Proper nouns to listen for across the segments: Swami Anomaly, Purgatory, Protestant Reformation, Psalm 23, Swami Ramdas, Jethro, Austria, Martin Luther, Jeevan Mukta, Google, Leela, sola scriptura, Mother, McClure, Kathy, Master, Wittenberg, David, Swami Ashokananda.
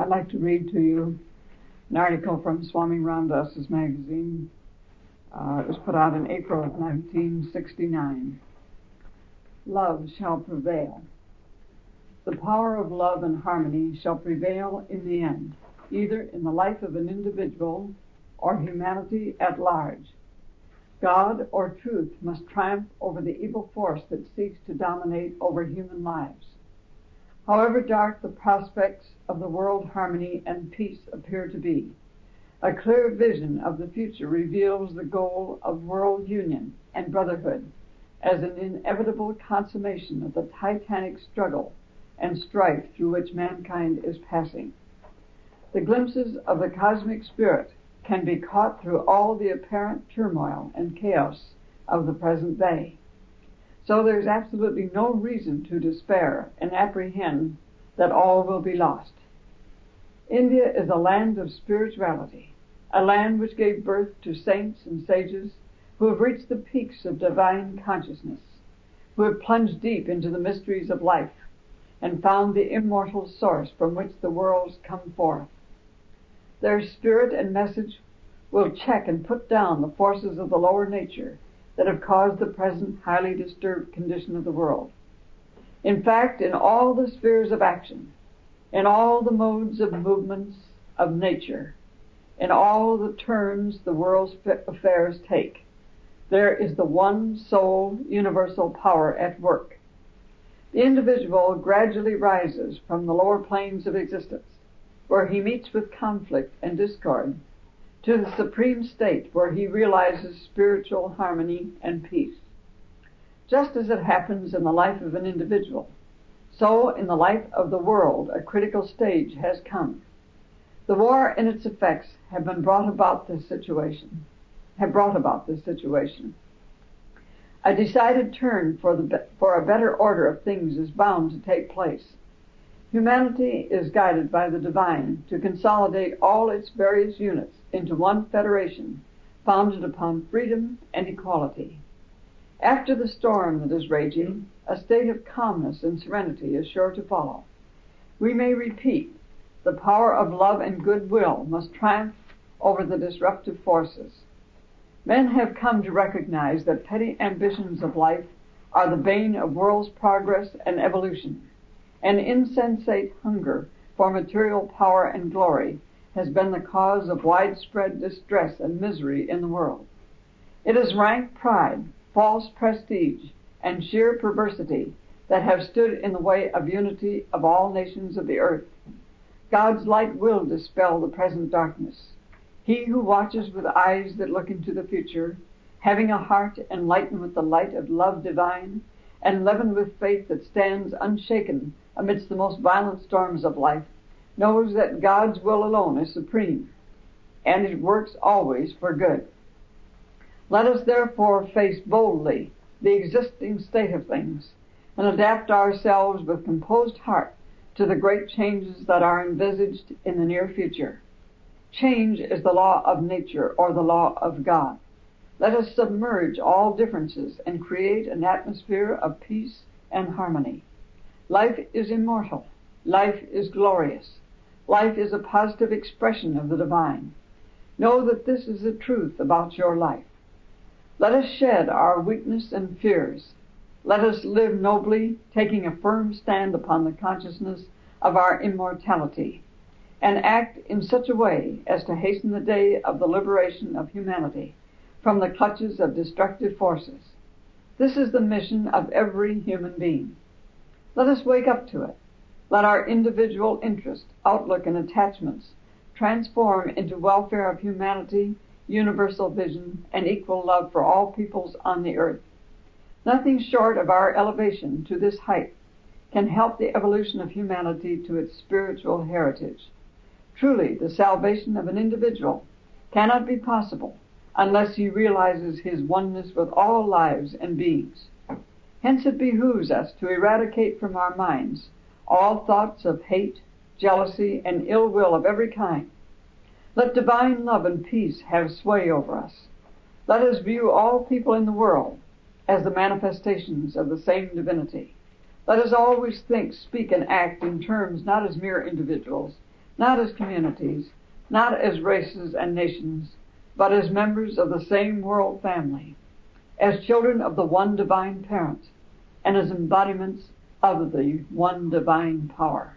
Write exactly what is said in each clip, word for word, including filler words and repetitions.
I'd like to read to you an article from Swami Ramdas's magazine. Uh, it was put out in April of nineteen sixty-nine. Love shall prevail. The power of love and harmony shall prevail in the end, either in the life of an individual or humanity at large. God or truth must triumph over the evil force that seeks to dominate over human lives. However dark the prospects of the world harmony and peace appear to be, a clear vision of the future reveals the goal of world union and brotherhood as an inevitable consummation of the titanic struggle and strife through which mankind is passing. The glimpses of the cosmic spirit can be caught through all the apparent turmoil and chaos of the present day. So there's absolutely no reason to despair and apprehend that all will be lost. India is a land of spirituality, a land which gave birth to saints and sages who have reached the peaks of divine consciousness, who have plunged deep into the mysteries of life and found the immortal source from which the worlds come forth. Their spirit and message will check and put down the forces of the lower nature that have caused the present highly disturbed condition of the world. In fact, in all the spheres of action, in all the modes of movements of nature, in all the turns the world's affairs take, there is the one sole universal power at work. The individual gradually rises from the lower planes of existence, where he meets with conflict and discord, to the supreme state where he realizes spiritual harmony and peace. Just as it happens in the life of an individual, so in the life of the world a critical stage has come. The war and its effects have been brought about this situation, have brought about this situation. A decided turn for, the, for a better order of things is bound to take place. Humanity is guided by the divine to consolidate all its various units into one federation founded upon freedom and equality. After the storm that is raging, a state of calmness and serenity is sure to follow. We may repeat, the power of love and goodwill must triumph over the disruptive forces. Men have come to recognize that petty ambitions of life are the bane of world's progress and evolution. An insensate hunger for material power and glory has been the cause of widespread distress and misery in the world. It is rank pride, false prestige, and sheer perversity that have stood in the way of unity of all nations of the earth. God's light will dispel the present darkness. He who watches with eyes that look into the future, having a heart enlightened with the light of love divine, and leavened with faith that stands unshaken amidst the most violent storms of life, knows that God's will alone is supreme, and it works always for good. Let us therefore face boldly the existing state of things, and adapt ourselves with composed heart to the great changes that are envisaged in the near future. Change is the law of nature, or the law of God. Let us submerge all differences and create an atmosphere of peace and harmony. Life is immortal. Life is glorious. Life is a positive expression of the divine. Know that this is the truth about your life. Let us shed our weakness and fears. Let us live nobly, taking a firm stand upon the consciousness of our immortality, and act in such a way as to hasten the day of the liberation of humanity from the clutches of destructive forces. This is the mission of every human being. Let us wake up to it. Let our individual interest, outlook, and attachments transform into welfare of humanity, universal vision, and equal love for all peoples on the earth. Nothing short of our elevation to this height can help the evolution of humanity to its spiritual heritage. Truly, the salvation of an individual cannot be possible unless he realizes his oneness with all lives and beings. Hence it behooves us to eradicate from our minds all thoughts of hate, jealousy, and ill will of every kind. Let divine love and peace have sway over us. Let us view all people in the world as the manifestations of the same divinity. Let us always think, speak, and act in terms not as mere individuals, not as communities, not as races and nations, but as members of the same world family, as children of the one divine parent, and as embodiments of the one divine power.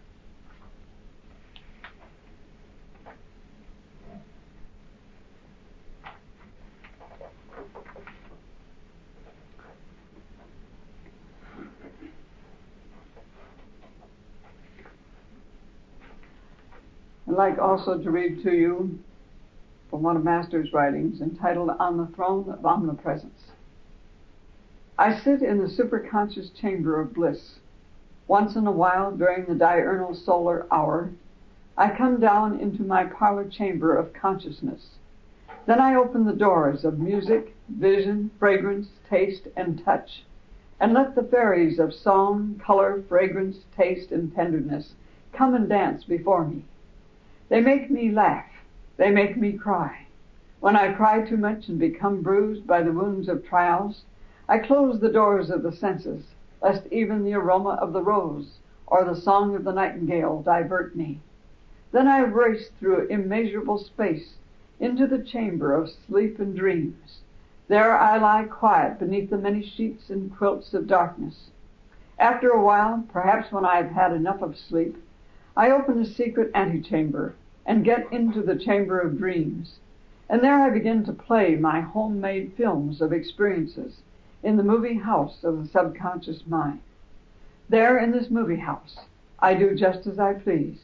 I'd like also to read to you from one of Master's writings entitled On the Throne of Omnipresence. I sit in the superconscious chamber of bliss. Once in a while during the diurnal solar hour, I come down into my parlor chamber of consciousness. Then I open the doors of music, vision, fragrance, taste, and touch, and let the fairies of song, color, fragrance, taste, and tenderness come and dance before me. They make me laugh. They make me cry. When I cry too much and become bruised by the wounds of trials, I close the doors of the senses, lest even the aroma of the rose or the song of the nightingale divert me. Then I race through immeasurable space into the chamber of sleep and dreams. There I lie quiet beneath the many sheets and quilts of darkness. After a while, perhaps when I have had enough of sleep, I open a secret antechamber and get into the chamber of dreams, and there I begin to play my homemade films of experiences in the movie house of the subconscious mind. There in this movie house, I do just as I please.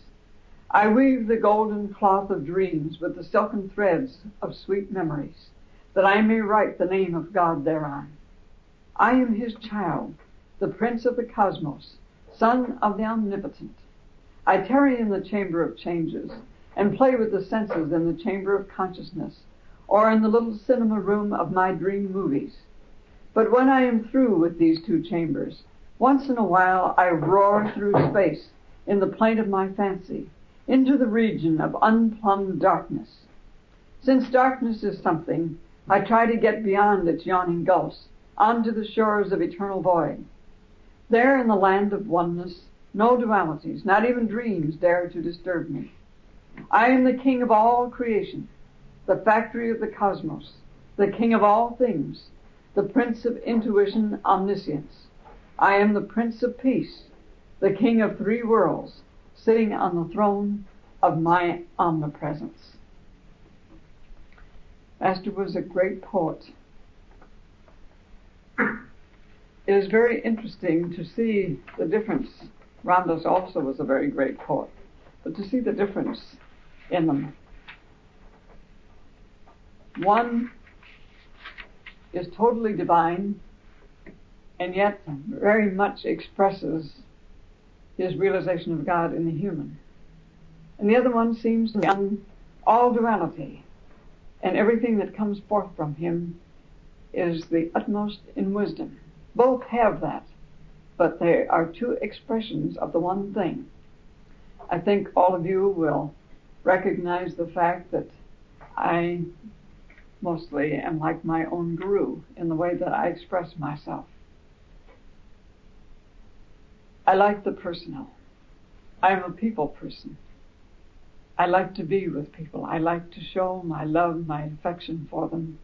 I weave the golden cloth of dreams with the silken threads of sweet memories, that I may write the name of God thereon. I am his child, the prince of the cosmos, son of the omnipotent. I tarry in the chamber of changes and play with the senses in the chamber of consciousness or in the little cinema room of my dream movies. But when I am through with these two chambers, once in a while I roar through space in the plane of my fancy into the region of unplumbed darkness. Since darkness is something, I try to get beyond its yawning gulfs onto the shores of eternal void. There in the land of oneness, no dualities, not even dreams, dare to disturb me. I am the king of all creation, the factory of the cosmos, the king of all things, the prince of intuition, omniscience. I am the prince of peace, the king of three worlds, sitting on the throne of my omnipresence. Master was a great poet. It is very interesting to see the difference. Ramdas also was a very great poet, but to see the difference in them. One is totally divine and yet very much expresses his realization of God in the human. And the other one seems to be on all duality, and everything that comes forth from him is the utmost in wisdom. Both have that, but they are two expressions of the one thing. I think all of you will recognize the fact that I mostly am like my own guru in the way that I express myself. I like the personal. I am a people person. I like to be with people. I like to show my love, my affection for them,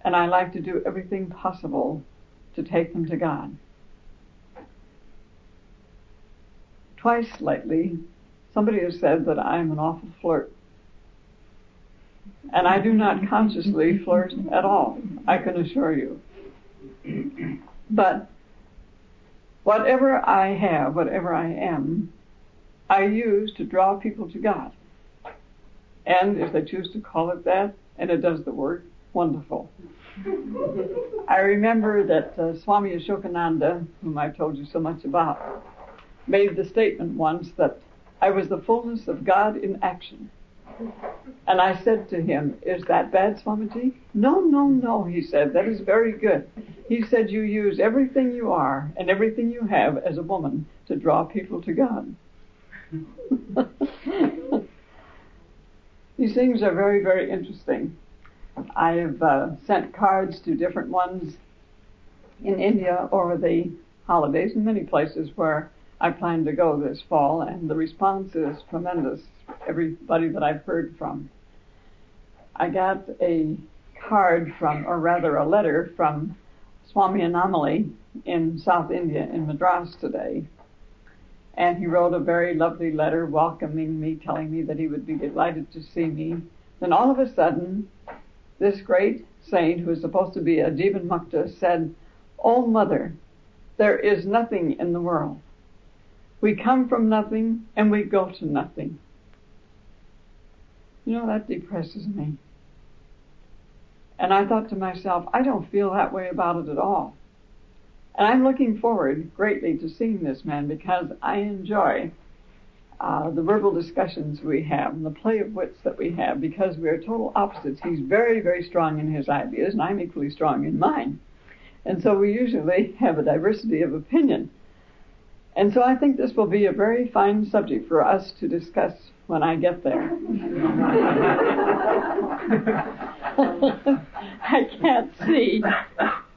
and I like to do everything possible to take them to God. Twice lately, somebody has said that I'm an awful flirt. And I do not consciously flirt at all, I can assure you. But whatever I have, whatever I am, I use to draw people to God. And if they choose to call it that, and it does the work, wonderful. I remember that uh, Swami Ashokananda, whom I've told you so much about, made the statement once that I was the fullness of God in action. And I said to him, is that bad, Swamiji? No, no, no, he said, that is very good. He said, you use everything you are and everything you have as a woman to draw people to God. These things are very, very interesting. I have uh, sent cards to different ones in India over the holidays and many places where I plan to go this fall, and the response is tremendous. everybody that I've heard from. I got a card from, or rather a letter from Swami Anomaly in South India, in Madras today. And he wrote a very lovely letter welcoming me, telling me that he would be delighted to see me. Then all of a sudden, this great saint, who is supposed to be a Jeevan Mukta, said, "Oh, Mother, there is nothing in the world. We come from nothing and we go to nothing." You know, that depresses me. And I thought to myself, I don't feel that way about it at all. And I'm looking forward greatly to seeing this man, because I enjoy uh, the verbal discussions we have and the play of wits that we have, because we are total opposites. He's very, very strong in his ideas, and I'm equally strong in mine. And so we usually have a diversity of opinion. And so I think this will be a very fine subject for us to discuss when I get there. I can't see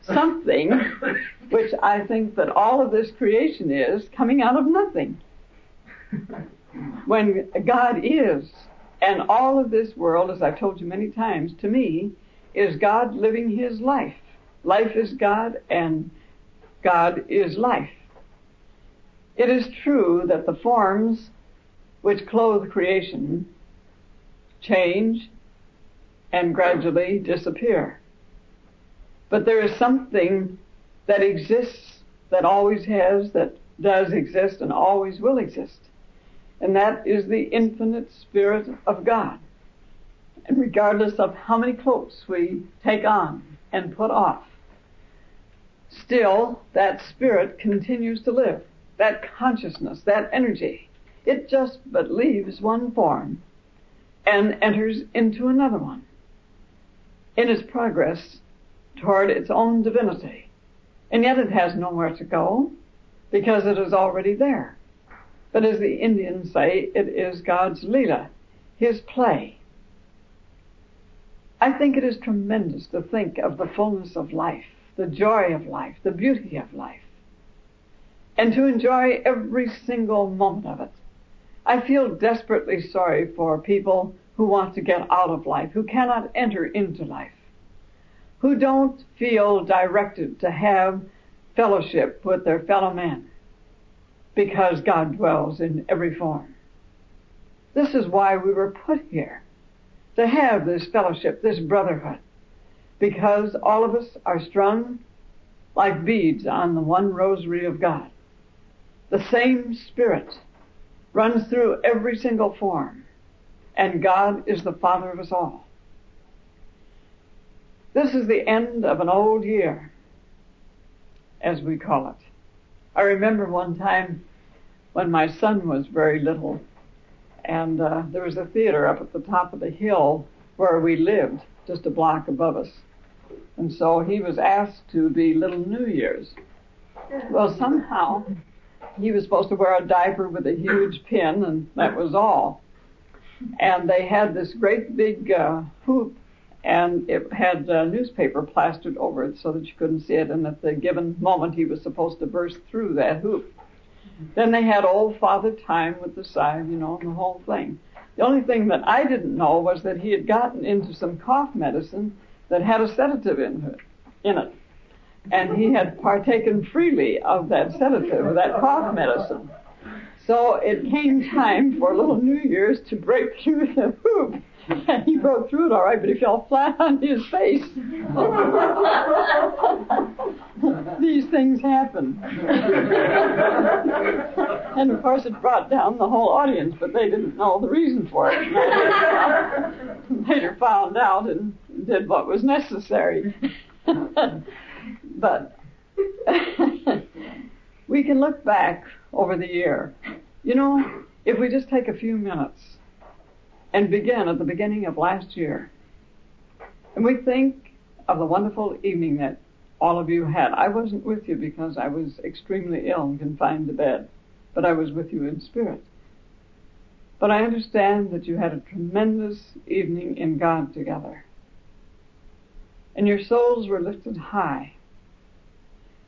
something which I think that all of this creation is coming out of nothing, when God is. And all of this world, as I've told you many times, to me, is God living his life. Life is God, and God is life. It is true that the forms which clothe creation change and gradually disappear. But there is something that exists, that always has, that does exist, and always will exist. And that is the infinite Spirit of God. And regardless of how many clothes we take on and put off, still that Spirit continues to live. That consciousness, that energy, it just but leaves one form and enters into another one in its progress toward its own divinity. And yet it has nowhere to go, because it is already there. But as the Indians say, it is God's Leela, his play. I think it is tremendous to think of the fullness of life, the joy of life, the beauty of life, and to enjoy every single moment of it. I feel desperately sorry for people who want to get out of life, who cannot enter into life, who don't feel directed to have fellowship with their fellow men, because God dwells in every form. This is why we were put here, to have this fellowship, this brotherhood, because all of us are strung like beads on the one rosary of God. The same Spirit runs through every single form, and God is the Father of us all. This is the end of an old year, as we call it. I remember one time when my son was very little, and uh, there was a theater up at the top of the hill where we lived, just a block above us. And so he was asked to be Little New Year's. Well, somehow he was supposed to wear a diaper with a huge pin, and that was all. And they had this great big uh, hoop, and it had uh, newspaper plastered over it so that you couldn't see it, and at the given moment he was supposed to burst through that hoop. Then they had old Father Time with the scythe, you know, and the whole thing. The only thing that I didn't know was that he had gotten into some cough medicine that had a sedative in it, in it, and he had partaken freely of that sedative, of that cough medicine. So it came time for Little New Year's to break through the hoop. And he broke through it all right, but he fell flat on his face. These things happen. And of course it brought down the whole audience, but they didn't know the reason for it. Later found out and did what was necessary. But we can look back over the year. You know, if we just take a few minutes and begin at the beginning of last year, and we think of the wonderful evening that all of you had. I wasn't with you because I was extremely ill and confined to bed, but I was with you in spirit. But I understand that you had a tremendous evening in God together, and your souls were lifted high.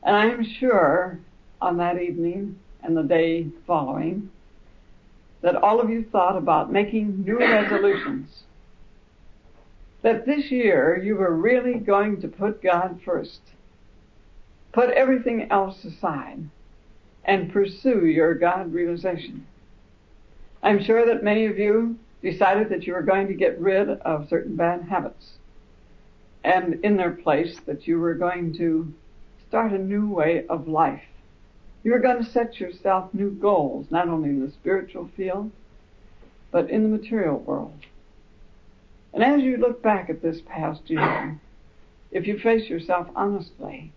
And I am sure on that evening and the day following that all of you thought about making new resolutions. That this year you were really going to put God first. Put everything else aside and pursue your God realization. I'm sure that many of you decided that you were going to get rid of certain bad habits, and in their place that you were going to start a new way of life. You were going to set yourself new goals, not only in the spiritual field, but in the material world. And as you look back at this past year, if you face yourself honestly,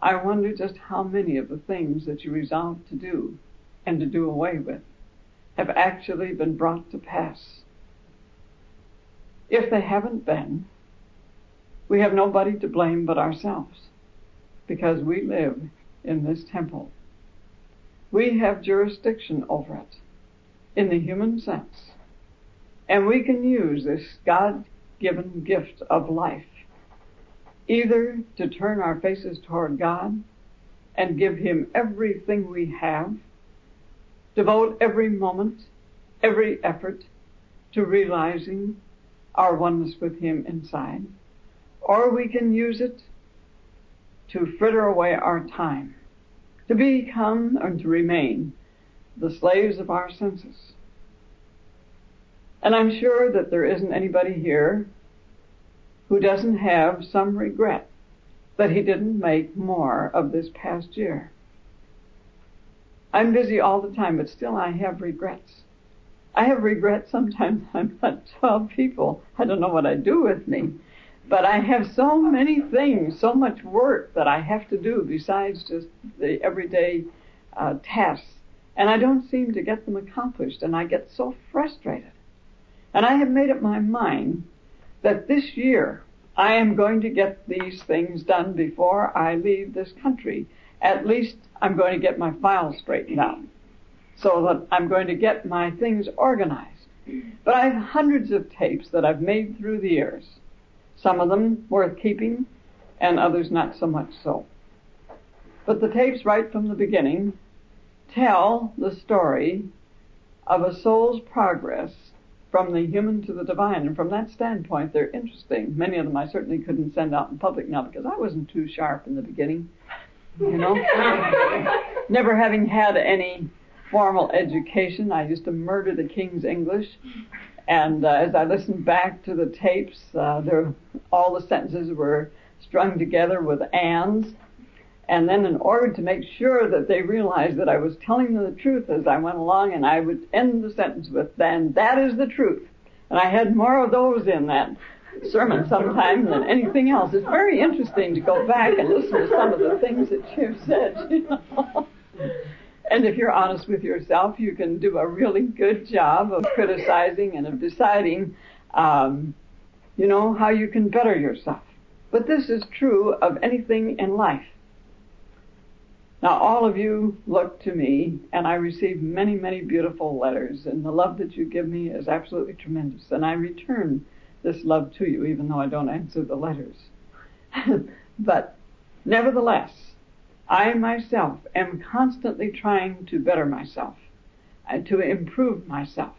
I wonder just how many of the things that you resolved to do and to do away with have actually been brought to pass. If they haven't been, we have nobody to blame but ourselves, because we live in this temple. We have jurisdiction over it in the human sense, and we can use this God-given gift of life either to turn our faces toward God and give Him everything we have, devote every moment, every effort to realizing our oneness with Him inside, or we can use it to fritter away our time, to become and to remain the slaves of our senses. And I'm sure that there isn't anybody here who doesn't have some regret that he didn't make more of this past year. I'm busy all the time, but still I have regrets. I have regrets sometimes. I'm not twelve people. I don't know what I do with me. But I have so many things, so much work that I have to do besides just the everyday uh, tasks. And I don't seem to get them accomplished, and I get so frustrated. And I have made up my mind that this year I am going to get these things done before I leave this country. At least I'm going to get my files straightened out, so that I'm going to get my things organized. But I have hundreds of tapes that I've made through the years, some of them worth keeping and others not so much so. But the tapes right from the beginning tell the story of a soul's progress from the human to the divine, and from that standpoint they're interesting. Many of them I certainly couldn't send out in public now because I wasn't too sharp in the beginning, you know. Never having had any formal education, I used to murder the King's English, and uh, as I listened back to the tapes, uh, there, all the sentences were strung together with ands, and then in order to make sure that they realized that I was telling them the truth as I went along, and I would end the sentence with, "Then that is the truth." And I had more of those in that sermon sometimes than anything else. It's very interesting to go back and listen to some of the things that you've said, you know. And if you're honest with yourself, you can do a really good job of criticizing and of deciding, um, you know, how you can better yourself. But this is true of anything in life. Now, all of you look to me, and I receive many, many beautiful letters, and the love that you give me is absolutely tremendous, and I return this love to you, even though I don't answer the letters. But nevertheless, I myself am constantly trying to better myself and to improve myself.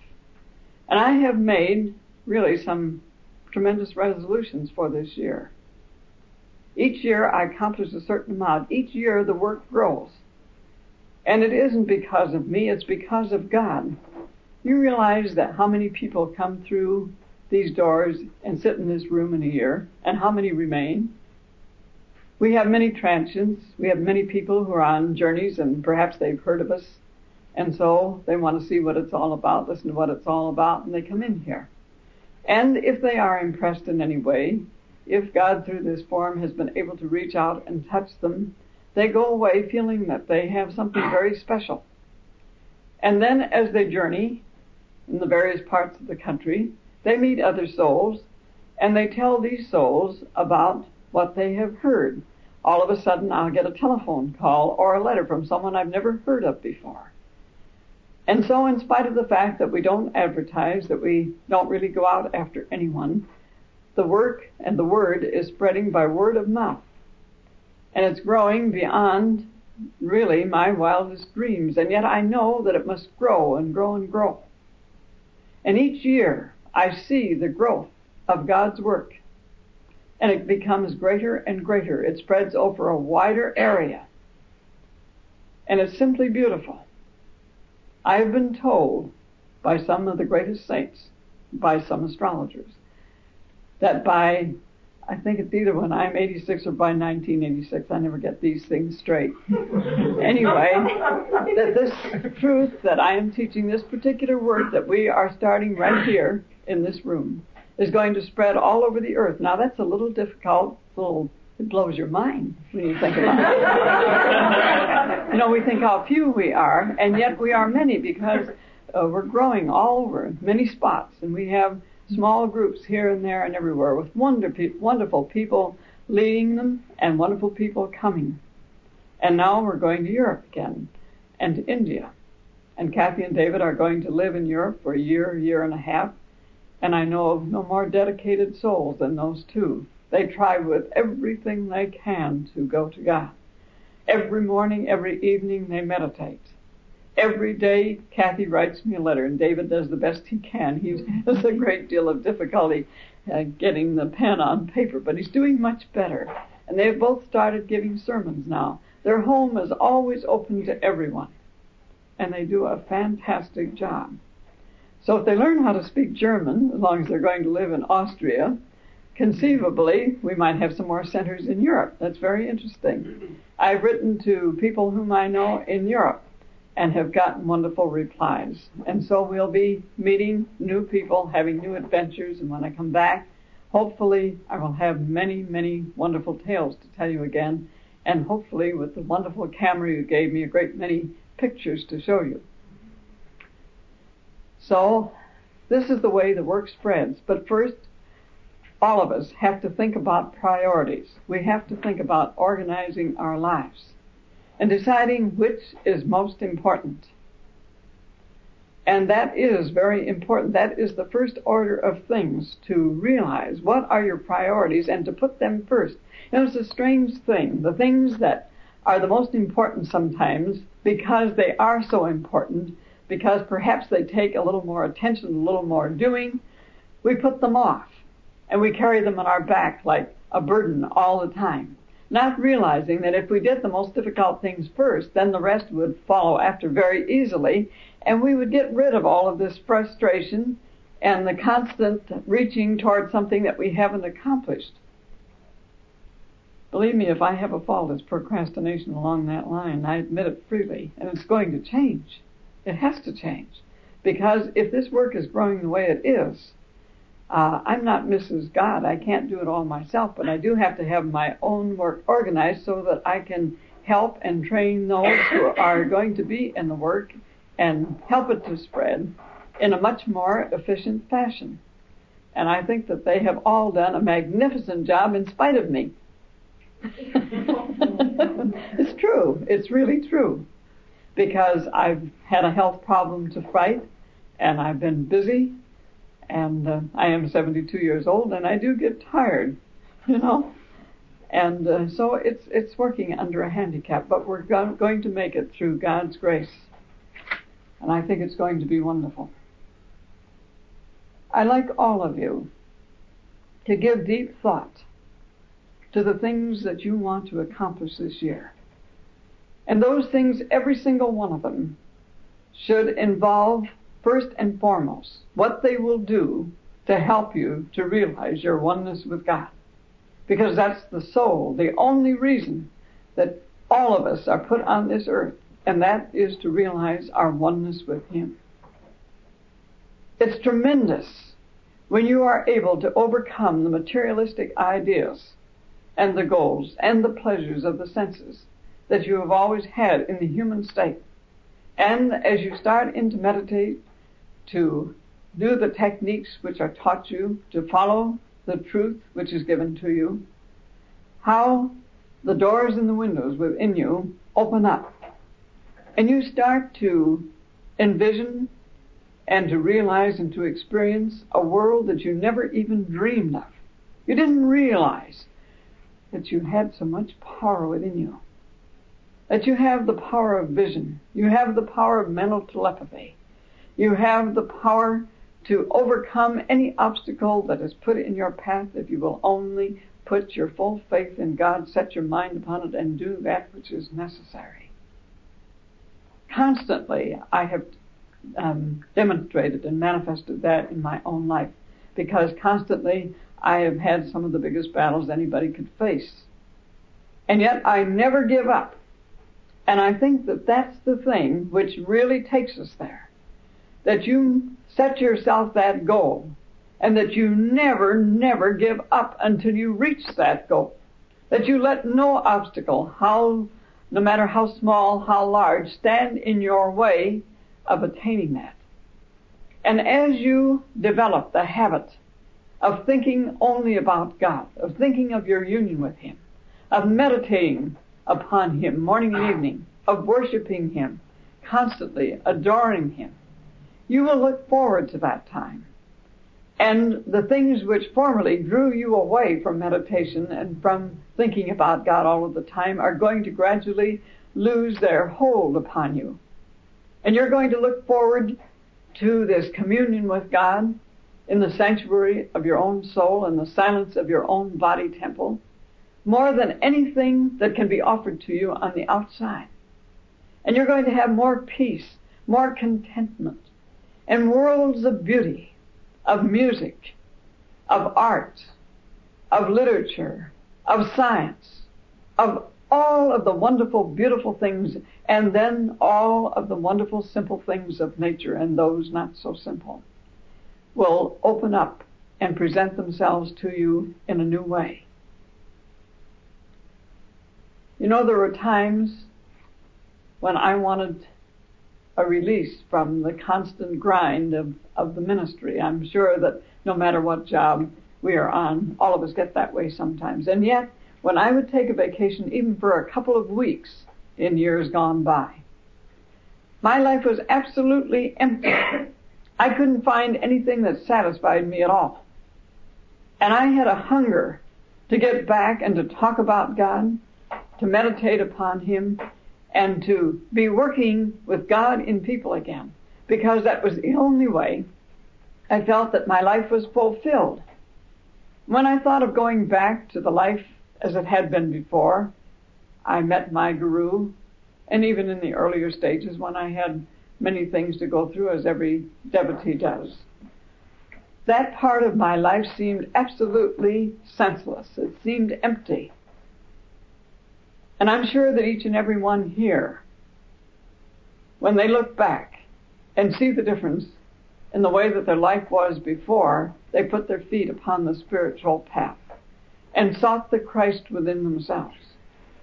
And I have made really some tremendous resolutions for this year. Each year I accomplish a certain amount. Each year the work grows. And it isn't because of me, it's because of God. You realize that how many people come through these doors and sit in this room in a year, and how many remain? We have many transients. We have many people who are on journeys, and perhaps they've heard of us, and so they want to see what it's all about, listen to what it's all about, and they come in here. And if they are impressed in any way, if God through this form has been able to reach out and touch them, they go away feeling that they have something very special. And then as they journey in the various parts of the country, they meet other souls, and they tell these souls about what they have heard. All of a sudden I'll get a telephone call or a letter from someone I've never heard of before. And so in spite of the fact that we don't advertise, that we don't really go out after anyone, the work and the word is spreading by word of mouth, and it's growing beyond really my wildest dreams, and yet I know that it must grow and grow and grow. And each year I see the growth of God's work, and it becomes greater and greater. It spreads over a wider area, and it's simply beautiful. I've been told by some of the greatest saints, by some astrologers, that by, I think it's either when I'm eighty-six or by nineteen eighty-six, I never get these things straight. Anyway, that this truth that I am teaching, this particular work that we are starting right here in this room, is going to spread all over the earth. Now that's a little difficult, little, it blows your mind when you think about it. You know, we think how few we are, and yet we are many, because uh, we're growing all over, many spots, and we have small groups here and there and everywhere, with wonder pe- wonderful people leading them and wonderful people coming. And now we're going to Europe again, and to India. And Kathy and David are going to live in Europe for a year, year and a half. And I know of no more dedicated souls than those two. They try with everything they can to go to God. Every morning, every evening, they meditate. Every day, Kathy writes me a letter, and David does the best he can. He has a great deal of difficulty uh, getting the pen on paper, but he's doing much better. And they've both started giving sermons now. Their home is always open to everyone, and they do a fantastic job. So if they learn how to speak German, as long as they're going to live in Austria, conceivably, we might have some more centers in Europe. That's very interesting. I've written to people whom I know in Europe, and have gotten wonderful replies. And so we'll be meeting new people, having new adventures, and when I come back, hopefully I will have many, many wonderful tales to tell you again, and hopefully with the wonderful camera you gave me, a great many pictures to show you. So this is the way the work spreads. But first, all of us have to think about priorities. We have to think about organizing our lives and deciding which is most important. And that is very important. That is the first order of things, to realize what are your priorities and to put them first. You know, it's a strange thing. The things that are the most important sometimes, because they are so important, because perhaps they take a little more attention, a little more doing, we put them off. And we carry them on our back like a burden all the time, not realizing that if we did the most difficult things first, then the rest would follow after very easily, and we would get rid of all of this frustration and the constant reaching toward something that we haven't accomplished. Believe me, if I have a fault, it's procrastination along that line. I admit it freely, and it's going to change. It has to change, because if this work is growing the way it is, Uh, I'm not Missus God. I can't do it all myself, but I do have to have my own work organized so that I can help and train those who are going to be in the work and help it to spread in a much more efficient fashion. And I think that they have all done a magnificent job in spite of me. It's true. It's really true. Because I've had a health problem to fight, and I've been busy. And uh, I am seventy-two years old, and I do get tired, you know. And uh, so it's it's working under a handicap, but we're go- going to make it through God's grace. And I think it's going to be wonderful. I like all of you to give deep thought to the things that you want to accomplish this year. And those things, every single one of them, should involve, first and foremost, what they will do to help you to realize your oneness with God. Because that's the soul, the only reason that all of us are put on this earth, and that is to realize our oneness with Him. It's tremendous when you are able to overcome the materialistic ideas and the goals and the pleasures of the senses that you have always had in the human state. And as you start in to meditate, to do the techniques which are taught you, to follow the truth which is given to you, how the doors and the windows within you open up. And you start to envision and to realize and to experience a world that you never even dreamed of. You didn't realize that you had so much power within you. that you have the power of vision. You have the power of mental telepathy. You have the power to overcome any obstacle that is put in your path if you will only put your full faith in God, set your mind upon it, and do that which is necessary. Constantly, I have um, demonstrated and manifested that in my own life, because constantly I have had some of the biggest battles anybody could face. And yet I never give up. And I think that that's the thing which really takes us there, that you set yourself that goal, and that you never, never give up until you reach that goal, that you let no obstacle, how, no matter how small, how large, stand in your way of attaining that. And as you develop the habit of thinking only about God, of thinking of your union with Him, of meditating upon Him morning and evening, of worshiping Him constantly, adoring Him, you will look forward to that time. And the things which formerly drew you away from meditation and from thinking about God all of the time are going to gradually lose their hold upon you. And you're going to look forward to this communion with God in the sanctuary of your own soul, in the silence of your own body temple, more than anything that can be offered to you on the outside. And you're going to have more peace, more contentment, and worlds of beauty, of music, of art, of literature, of science, of all of the wonderful, beautiful things, and then all of the wonderful, simple things of nature, and those not so simple, will open up and present themselves to you in a new way. You know, there were times when I wanted a release from the constant grind of, of the ministry. I'm sure that no matter what job we are on, all of us get that way sometimes. And yet, when I would take a vacation, even for a couple of weeks in years gone by, my life was absolutely empty. I couldn't find anything that satisfied me at all. And I had a hunger to get back and to talk about God, to meditate upon Him, and to be working with God in people again, because that was the only way I felt that my life was fulfilled. When I thought of going back to the life as it had been before I met my guru, and even in the earlier stages when I had many things to go through, as every devotee does, that part of my life seemed absolutely senseless. It seemed empty. And I'm sure that each and every one here, when they look back and see the difference in the way that their life was before they put their feet upon the spiritual path and sought the Christ within themselves,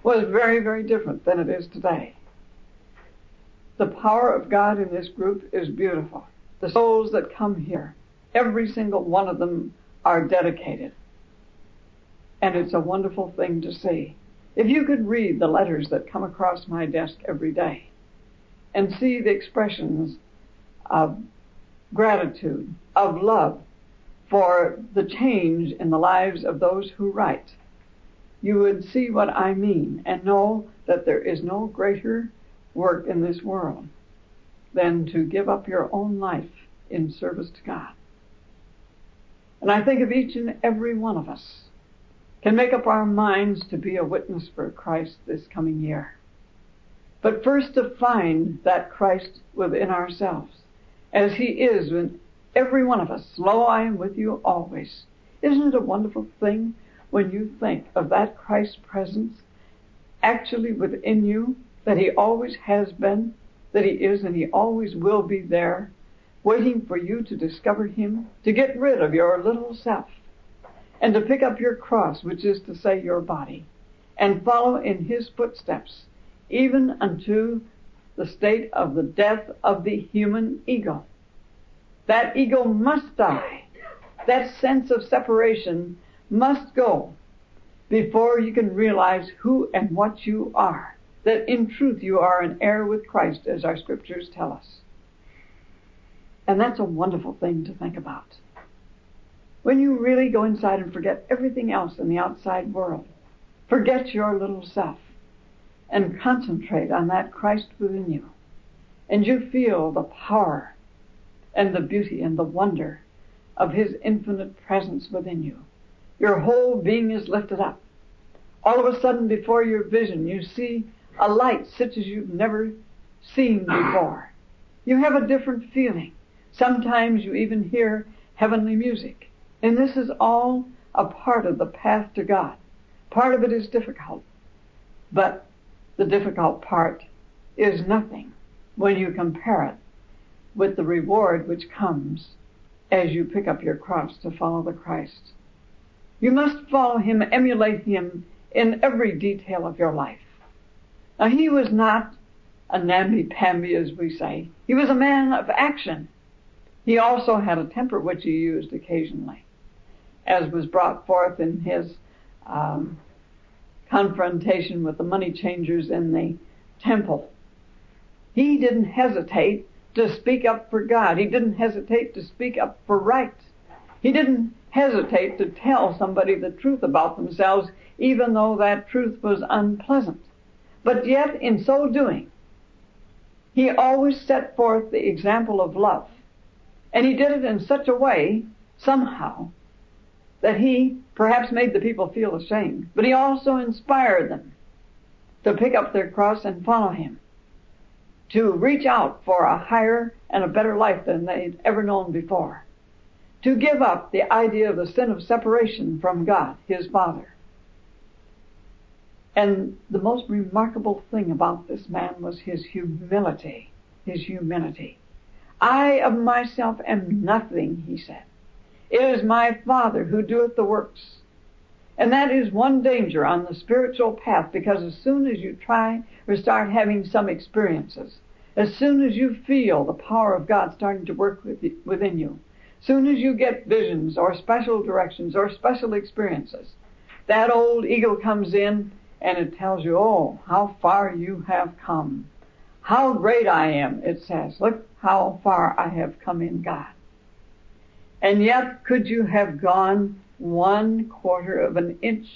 was very, very different than it is today. The power of God in this group is beautiful. The souls that come here, every single one of them are dedicated. And it's a wonderful thing to see. If you could read the letters that come across my desk every day and see the expressions of gratitude, of love for the change in the lives of those who write, you would see what I mean and know that there is no greater work in this world than to give up your own life in service to God. And I think of each and every one of us can make up our minds to be a witness for Christ this coming year. But first to find that Christ within ourselves, as He is in every one of us. Lo, I am with you always. Isn't it a wonderful thing when you think of that Christ's presence actually within you, that He always has been, that He is, and He always will be there, waiting for you to discover Him, to get rid of your little self, and to pick up your cross, which is to say your body, and follow in His footsteps, even unto the state of the death of the human ego. That ego must die. That sense of separation must go before you can realize who and what you are, that in truth you are an heir with Christ, as our scriptures tell us. And that's a wonderful thing to think about. When you really go inside and forget everything else in the outside world, forget your little self, and concentrate on that Christ within you, and you feel the power and the beauty and the wonder of his infinite presence within you. Your whole being is lifted up. All of a sudden, before your vision, you see a light such as you've never seen before. You have a different feeling. Sometimes you even hear heavenly music. And this is all a part of the path to God. Part of it is difficult, but the difficult part is nothing when you compare it with the reward which comes as you pick up your cross to follow the Christ. You must follow him, emulate him in every detail of your life. Now, he was not a namby-pamby, as we say. He was a man of action. He also had a temper which he used occasionally, as was brought forth in his um, confrontation with the money changers in the temple. He didn't hesitate to speak up for God. He didn't hesitate to speak up for right. He didn't hesitate to tell somebody the truth about themselves, even though that truth was unpleasant. But yet, in so doing, he always set forth the example of love. And he did it in such a way, somehow, that he perhaps made the people feel ashamed, but he also inspired them to pick up their cross and follow him, to reach out for a higher and a better life than they'd ever known before, to give up the idea of the sin of separation from God, his Father. And the most remarkable thing about this man was his humility, his humanity. I of myself am nothing, he said. It is my Father who doeth the works. And that is one danger on the spiritual path, because as soon as you try or start having some experiences, as soon as you feel the power of God starting to work with you, within you, soon as you get visions or special directions or special experiences, that old ego comes in and it tells you, oh, how far you have come. How great I am, it says. Look how far I have come in God. And yet, could you have gone one quarter of an inch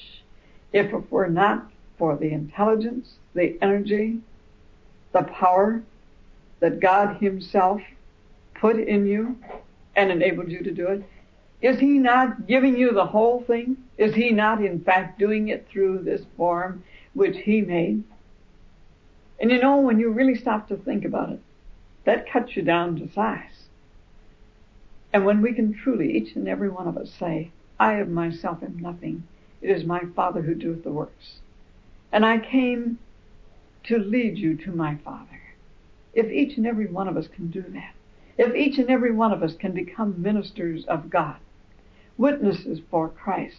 if it were not for the intelligence, the energy, the power that God himself put in you and enabled you to do it? Is he not giving you the whole thing? Is he not, in fact, doing it through this form which he made? And you know, when you really stop to think about it, that cuts you down to size. And when we can truly, each and every one of us, say, I of myself am nothing. It is my Father who doeth the works. And I came to lead you to my Father. If each and every one of us can do that, if each and every one of us can become ministers of God, witnesses for Christ,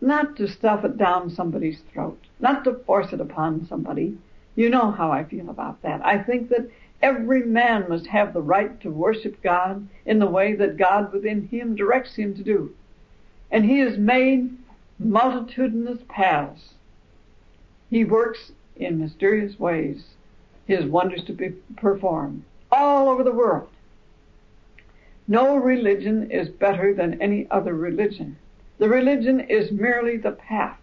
not to stuff it down somebody's throat, not to force it upon somebody. You know how I feel about that. I think that every man must have the right to worship God in the way that God within him directs him to do. And he has made multitudinous paths. He works in mysterious ways, his wonders to be performed all over the world. No religion is better than any other religion. The religion is merely the path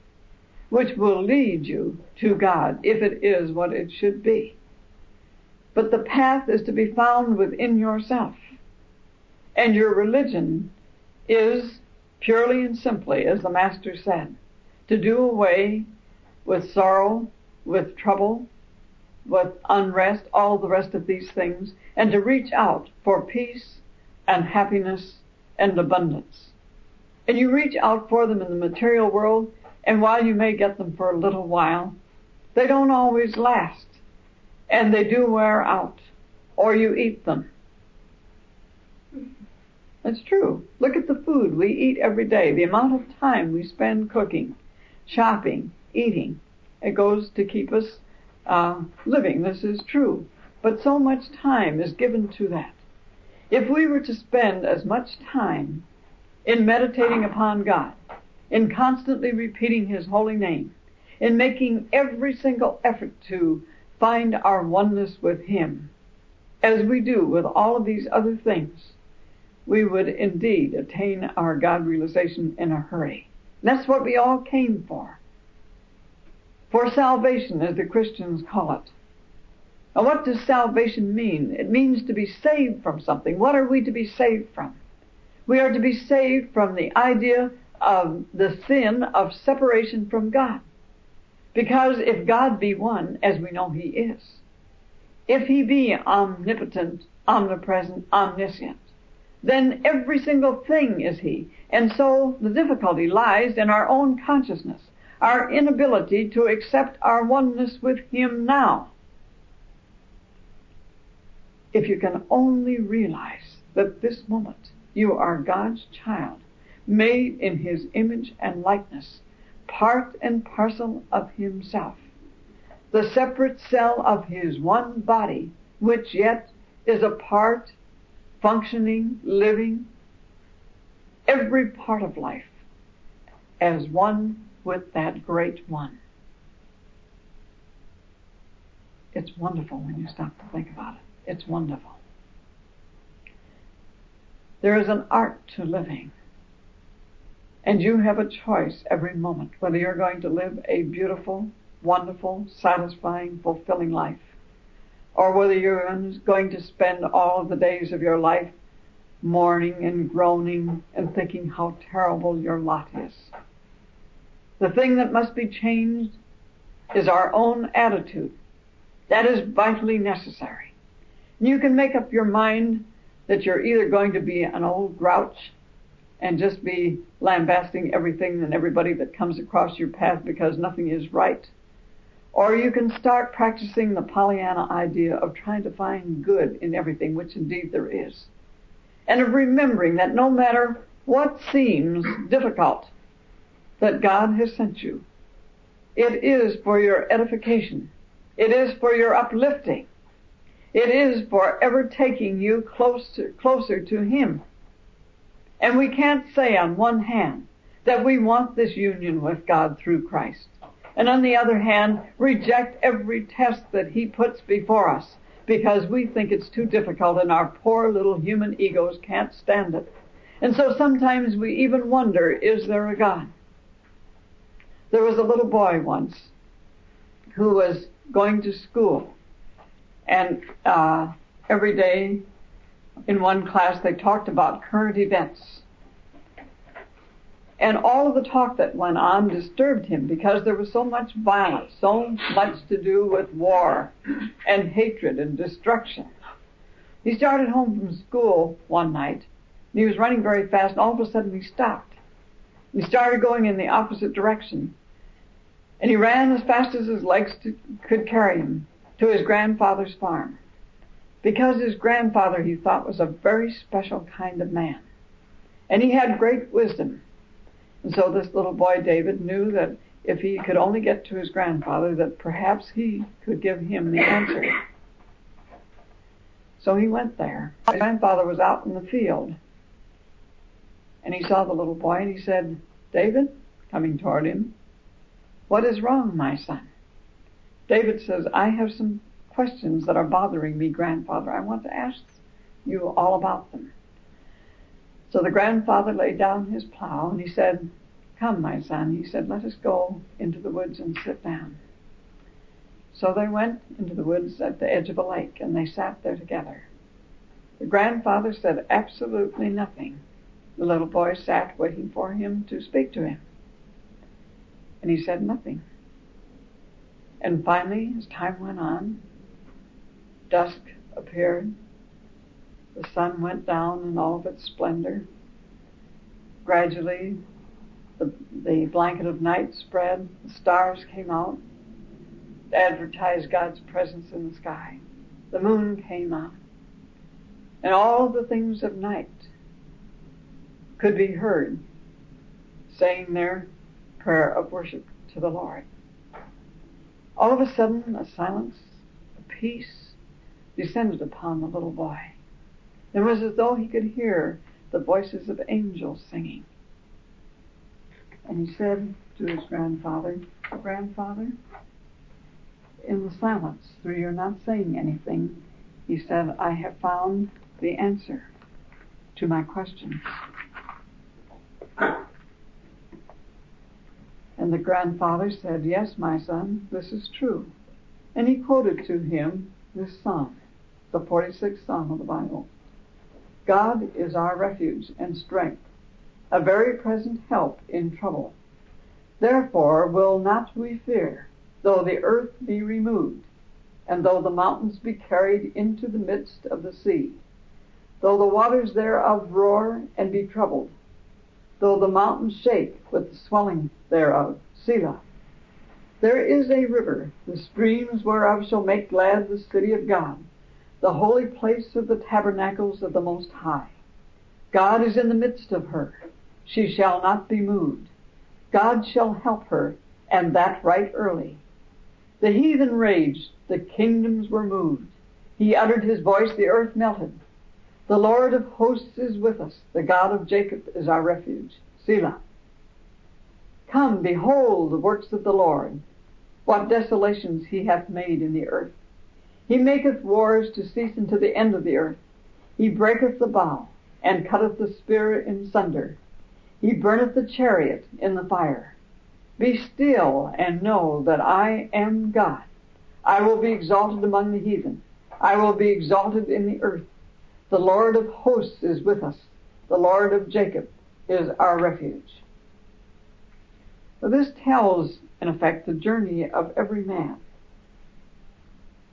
which will lead you to God if it is what it should be. But the path is to be found within yourself. And your religion is purely and simply, as the Master said, to do away with sorrow, with trouble, with unrest, all the rest of these things, and to reach out for peace and happiness and abundance. And you reach out for them in the material world, and while you may get them for a little while, they don't always last, and they do wear out, or you eat them. That's true. Look at the food we eat every day, the amount of time we spend cooking, shopping, eating. It goes to keep us uh, living. This is true. But so much time is given to that. If we were to spend as much time in meditating upon God, in constantly repeating his holy name, in making every single effort to find our oneness with him, as we do with all of these other things, we would indeed attain our God realization in a hurry. And that's what we all came for. for salvation, as the Christians call it. Now, what does salvation mean? It means to be saved from something. What are we to be saved from? We are to be saved from the idea of the sin of separation from God. Because if God be one, as we know he is, if he be omnipotent, omnipresent, omniscient, then every single thing is he. And so the difficulty lies in our own consciousness, our inability to accept our oneness with him now. If you can only realize that this moment you are God's child, made in his image and likeness, part and parcel of himself, the separate cell of his one body, which yet is a part, functioning, living, every part of life, as one with that great one. It's wonderful when you stop to think about it. It's wonderful. There is an art to living. And you have a choice every moment whether you're going to live a beautiful, wonderful, satisfying, fulfilling life, or whether you're going to spend all of the days of your life mourning and groaning and thinking how terrible your lot is. The thing that must be changed is our own attitude. That is vitally necessary. You can make up your mind that you're either going to be an old grouch and just be lambasting everything and everybody that comes across your path because nothing is right, or you can start practicing the Pollyanna idea of trying to find good in everything, which indeed there is, and of remembering that no matter what seems difficult, that God has sent you. It is for your edification. It is for your uplifting. It is for ever taking you closer, closer to him. And we can't say on one hand that we want this union with God through Christ, and on the other hand reject every test that he puts before us because we think it's too difficult and our poor little human egos can't stand it. And so sometimes we even wonder, is there a God? There was a little boy once who was going to school, and uh, every day in one class they talked about current events. And all of the talk that went on disturbed him because there was so much violence, so much to do with war and hatred and destruction. He started home from school one night, and he was running very fast, and all of a sudden he stopped. He started going in the opposite direction, and he ran as fast as his legs to, could carry him to his grandfather's farm, because his grandfather, he thought, was a very special kind of man, and he had great wisdom. And so this little boy, David, knew that if he could only get to his grandfather, that perhaps he could give him the answer. So he went there. His grandfather was out in the field, and he saw the little boy, and he said, "David," coming toward him, "What is wrong, my son?" David says, "I have some questions that are bothering me, grandfather. I want to ask you all about them." So the grandfather laid down his plow, and he said, "Come, my son," he said, "let us go into the woods and sit down." So they went into the woods at the edge of a lake, and they sat there together. The grandfather said absolutely nothing. The little boy sat waiting for him to speak to him, and he said nothing. And finally, as time went on, dusk appeared, the sun went down in all of its splendor. Gradually, the, the blanket of night spread, the stars came out to advertise God's presence in the sky. The moon came out, and all the things of night could be heard saying their prayer of worship to the Lord. All of a sudden, a silence, a peace descended upon the little boy. It was as though he could hear the voices of angels singing. And he said to his grandfather, "Grandfather, in the silence, through your not saying anything," he said, "I have found the answer to my questions." And the grandfather said, "Yes, my son, this is true." And he quoted to him this psalm, the forty-sixth psalm of the Bible. God is our refuge and strength, a very present help in trouble. Therefore will not we fear, though the earth be removed, and though the mountains be carried into the midst of the sea, though the waters thereof roar and be troubled, though the mountains shake with the swelling thereof. Selah. There is a river, the streams whereof shall make glad the city of God, the holy place of the tabernacles of the Most High. God is in the midst of her. She shall not be moved. God shall help her, and that right early. The heathen raged, the kingdoms were moved. He uttered his voice, the earth melted. The Lord of hosts is with us. The God of Jacob is our refuge. Selah. Come, behold the works of the Lord, what desolations he hath made in the earth. He maketh wars to cease unto the end of the earth. He breaketh the bow, and cutteth the spear in sunder. He burneth the chariot in the fire. Be still, and know that I am God. I will be exalted among the heathen. I will be exalted in the earth. The Lord of hosts is with us. The Lord of Jacob is our refuge. So this tells, in effect, the journey of every man.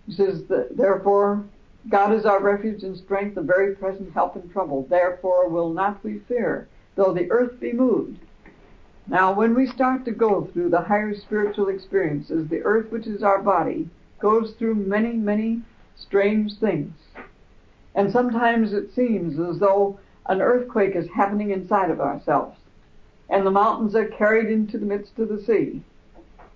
It says, that, therefore, God is our refuge and strength, a very present help in trouble. Therefore will not we fear, though the earth be moved. Now, when we start to go through the higher spiritual experiences, the earth, which is our body, goes through many, many strange things. And sometimes it seems as though an earthquake is happening inside of ourselves, and the mountains are carried into the midst of the sea.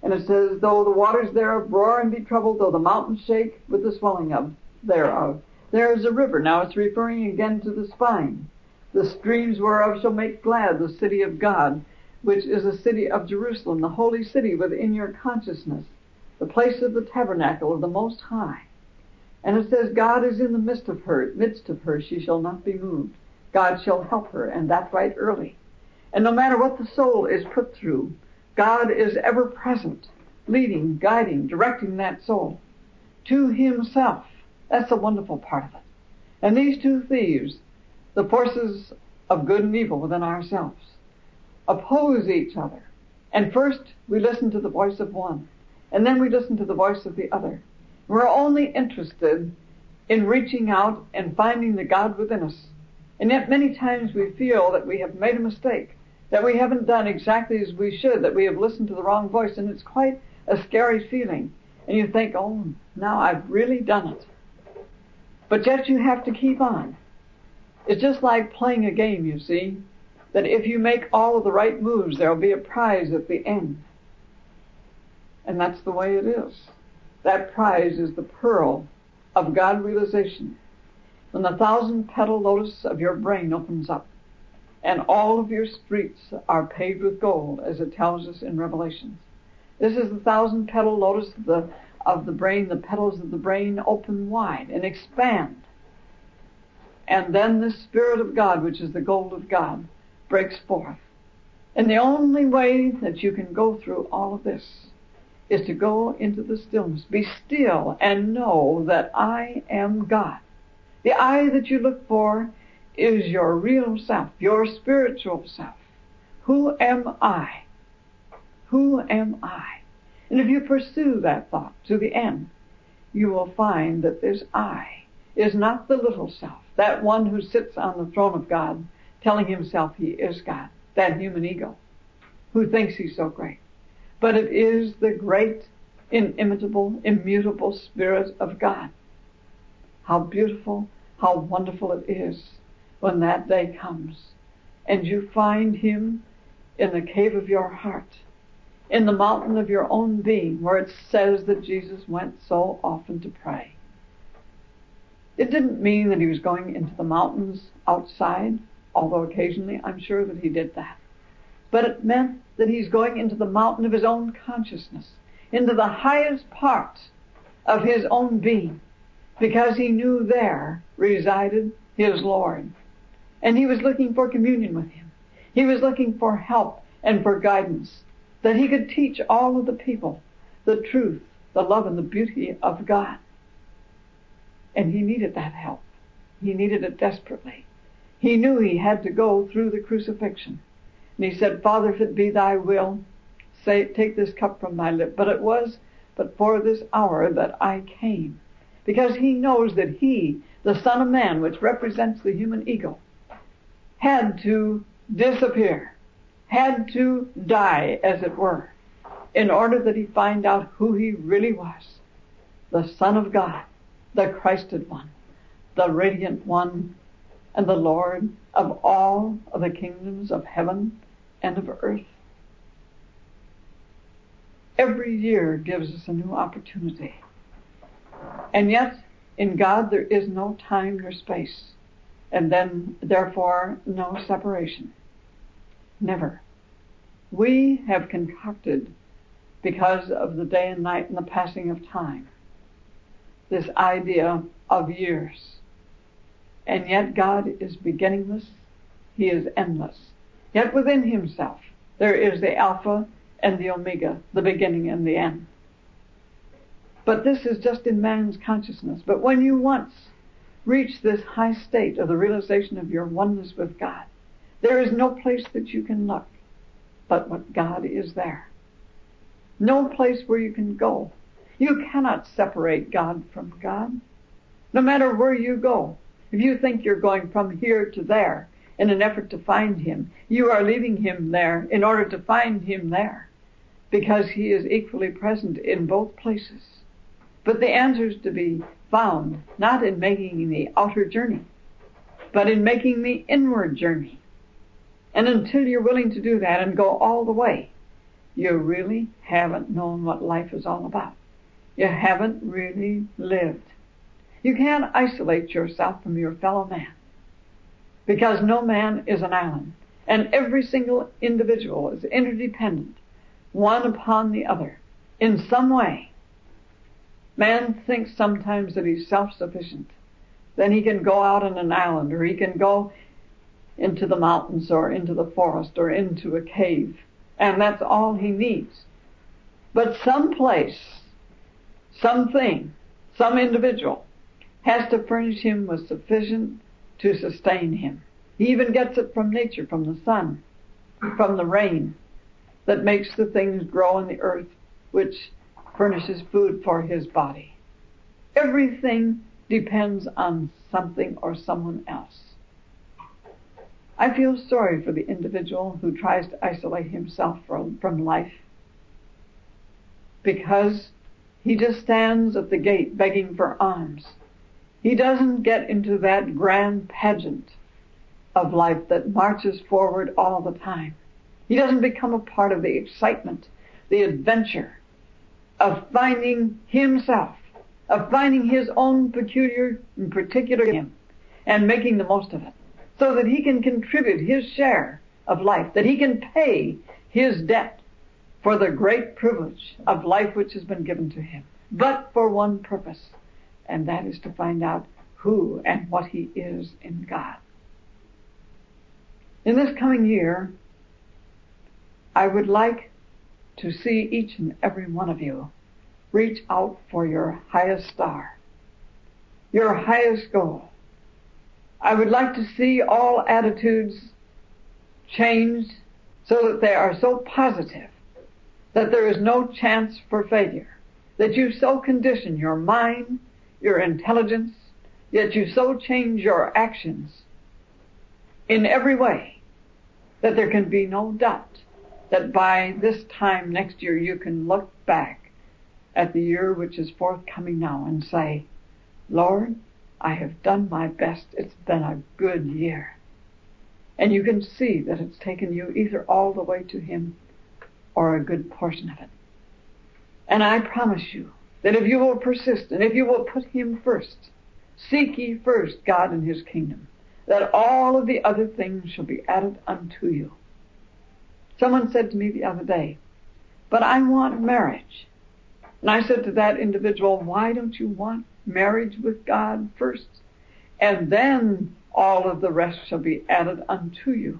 And it says, though the waters thereof roar and be troubled, though the mountains shake with the swelling of thereof. There is a river. Now it's referring again to the spine. The streams whereof shall make glad the city of God, which is the city of Jerusalem, the holy city within your consciousness, the place of the tabernacle of the Most High. And it says, God is in the midst of her, midst of her, she shall not be moved. God shall help her, and that right early. And no matter what the soul is put through, God is ever present, leading, guiding, directing that soul to himself. That's the wonderful part of it. And these two thieves, the forces of good and evil within ourselves, oppose each other. And first we listen to the voice of one, and then we listen to the voice of the other. We're only interested in reaching out and finding the God within us. And yet many times we feel that we have made a mistake, that we haven't done exactly as we should, that we have listened to the wrong voice, and it's quite a scary feeling. And you think, oh, now I've really done it. But yet you have to keep on. It's just like playing a game, you see, that if you make all of the right moves, there will be a prize at the end. And that's the way it is. That prize is the pearl of God realization. When the thousand petal lotus of your brain opens up, and all of your streets are paved with gold, as it tells us in Revelations. This is the thousand petal lotus of the, of the brain. The petals of the brain open wide and expand. And then the Spirit of God, which is the gold of God, breaks forth. And the only way that you can go through all of this is to go into the stillness. Be still and know that I am God. The I that you look for is your real self, your spiritual self. Who am I? Who am I? And if you pursue that thought to the end, you will find that this I is not the little self, that one who sits on the throne of God, telling himself he is God, that human ego, who thinks he's so great. But it is the great, inimitable, immutable Spirit of God. How beautiful, how wonderful it is when that day comes and you find him in the cave of your heart, in the mountain of your own being, where it says that Jesus went so often to pray. It didn't mean that he was going into the mountains outside, although occasionally I'm sure that he did that. But it meant that he's going into the mountain of his own consciousness, into the highest part of his own being, because he knew there resided his Lord. And he was looking for communion with him. He was looking for help and for guidance. that he could teach all of the people the truth, the love, and the beauty of God. And he needed that help. He needed it desperately. He knew he had to go through the crucifixion. And he said, Father, if it be thy will, say, take this cup from my lip. But it was but for this hour that I came. Because he knows that he, the Son of Man, which represents the human ego, had to disappear, had to die, as it were, in order that he find out who he really was, the Son of God, the Christed One, the Radiant One, and the Lord of all of the kingdoms of heaven and of earth. Every year gives us a new opportunity. And yet, in God there is no time nor space, and then, therefore, no separation. Never. We have concocted, because of the day and night and the passing of time, this idea of years. And yet God is beginningless. He is endless. Yet within himself there is the Alpha and the Omega, the beginning and the end. But this is just in man's consciousness. But when you once reach this high state of the realization of your oneness with God, there is no place that you can look but what God is there. No place where you can go. You cannot separate God from God. No matter where you go, if you think you're going from here to there in an effort to find him, you are leaving him there in order to find him there, because he is equally present in both places. But the answer is to be found not in making the outer journey, but in making the inward journey. And until you're willing to do that and go all the way, you really haven't known what life is all about. You haven't really lived. You can't isolate yourself from your fellow man, because no man is an island, and every single individual is interdependent, one upon the other, in some way. Man thinks sometimes that he's self-sufficient. Then he can go out on an island, or he can go into the mountains, or into the forest, or into a cave, and that's all he needs. But some place, something, some individual has to furnish him with sufficient to sustain him. He even gets it from nature, from the sun, from the rain, that makes the things grow in the earth, which furnishes food for his body. Everything depends on something or someone else. I feel sorry for the individual who tries to isolate himself from, from life, because he just stands at the gate begging for alms. He doesn't get into that grand pageant of life that marches forward all the time. He doesn't become a part of the excitement, the adventure of finding himself, of finding his own peculiar and particular him, and making the most of it, so that he can contribute his share of life, that he can pay his debt for the great privilege of life which has been given to him, but for one purpose. And that is to find out who and what he is in God. In this coming year, I would like to see each and every one of you reach out for your highest star, your highest goal. I would like to see all attitudes changed so that they are so positive that there is no chance for failure, that you so condition your mind, your intelligence, yet you so change your actions in every way that there can be no doubt that by this time next year you can look back at the year which is forthcoming now and say, Lord, I have done my best. It's been a good year. And you can see that it's taken you either all the way to him or a good portion of it. And I promise you, that if you will persist, and if you will put him first, seek ye first God and his kingdom, that all of the other things shall be added unto you. Someone said to me the other day, but I want marriage. And I said to that individual, why don't you want marriage with God first? And then all of the rest shall be added unto you.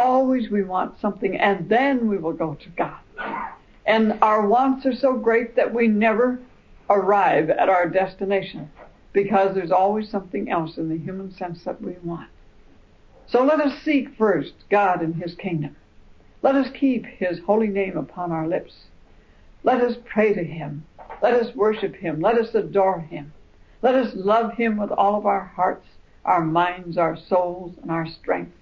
Always we want something, and then we will go to God. And our wants are so great that we never arrive at our destination, because there's always something else in the human sense that we want. So let us seek first God and His kingdom. Let us keep His holy name upon our lips. Let us pray to Him. Let us worship Him. Let us adore Him. Let us love Him with all of our hearts, our minds, our souls, and our strength,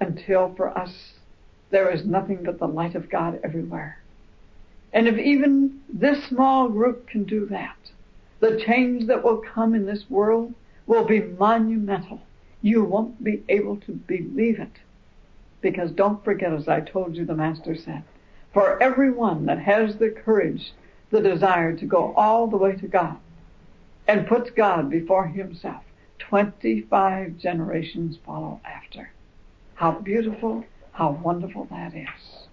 until for us there is nothing but the light of God everywhere. And if even this small group can do that, the change that will come in this world will be monumental. You won't be able to believe it. Because don't forget, as I told you, the Master said, for everyone that has the courage, the desire to go all the way to God, and puts God before himself, twenty-five generations follow after. How beautiful, how wonderful that is.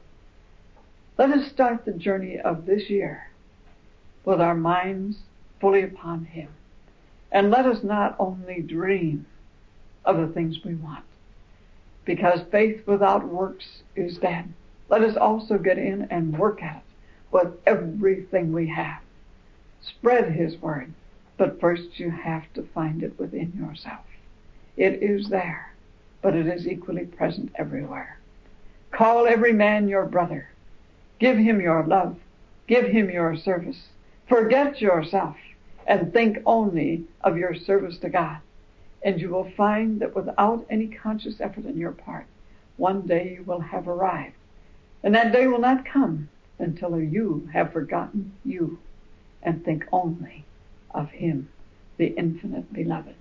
Let us start the journey of this year with our minds fully upon Him. And let us not only dream of the things we want, because faith without works is dead. Let us also get in and work at it with everything we have. Spread His word, but first you have to find it within yourself. It is there, but it is equally present everywhere. Call every man your brother. Give him your love. Give him your service. Forget yourself and think only of your service to God. And you will find that without any conscious effort on your part, one day you will have arrived. And that day will not come until you have forgotten you and think only of Him, the infinite beloved.